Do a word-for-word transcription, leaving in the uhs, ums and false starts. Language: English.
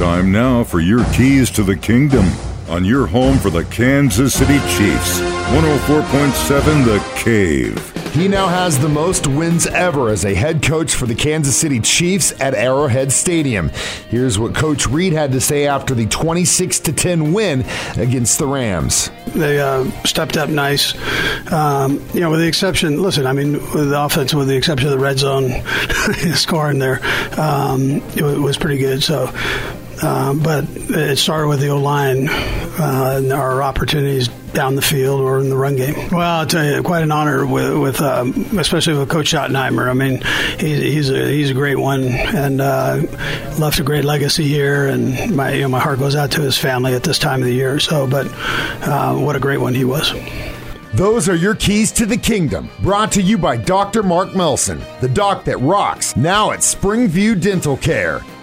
Time now for your keys to the kingdom on your home for the Kansas City Chiefs. one oh four point seven The Cave. He now has the most wins ever as a head coach for the Kansas City Chiefs at Arrowhead Stadium. Here's what Coach Reed had to say after the twenty-six to ten win against the Rams. They uh, stepped up nice. Um, you know, with the exception, listen, I mean, with the offense, with the exception of the red zone scoring there, um, it was pretty good. So. Uh, but it started with the O-line uh, and our opportunities down the field or in the run game. Well, I'll tell you, quite an honor with, with um, especially with Coach Schottenheimer. I mean, he's he's a, he's a great one and uh, left a great legacy here. And my you know, my heart goes out to his family at this time of the year. So, but uh, what a great one he was. Those are your keys to the kingdom, brought to you by Doctor Mark Melson, the doc that rocks, now at Springview Dental Care,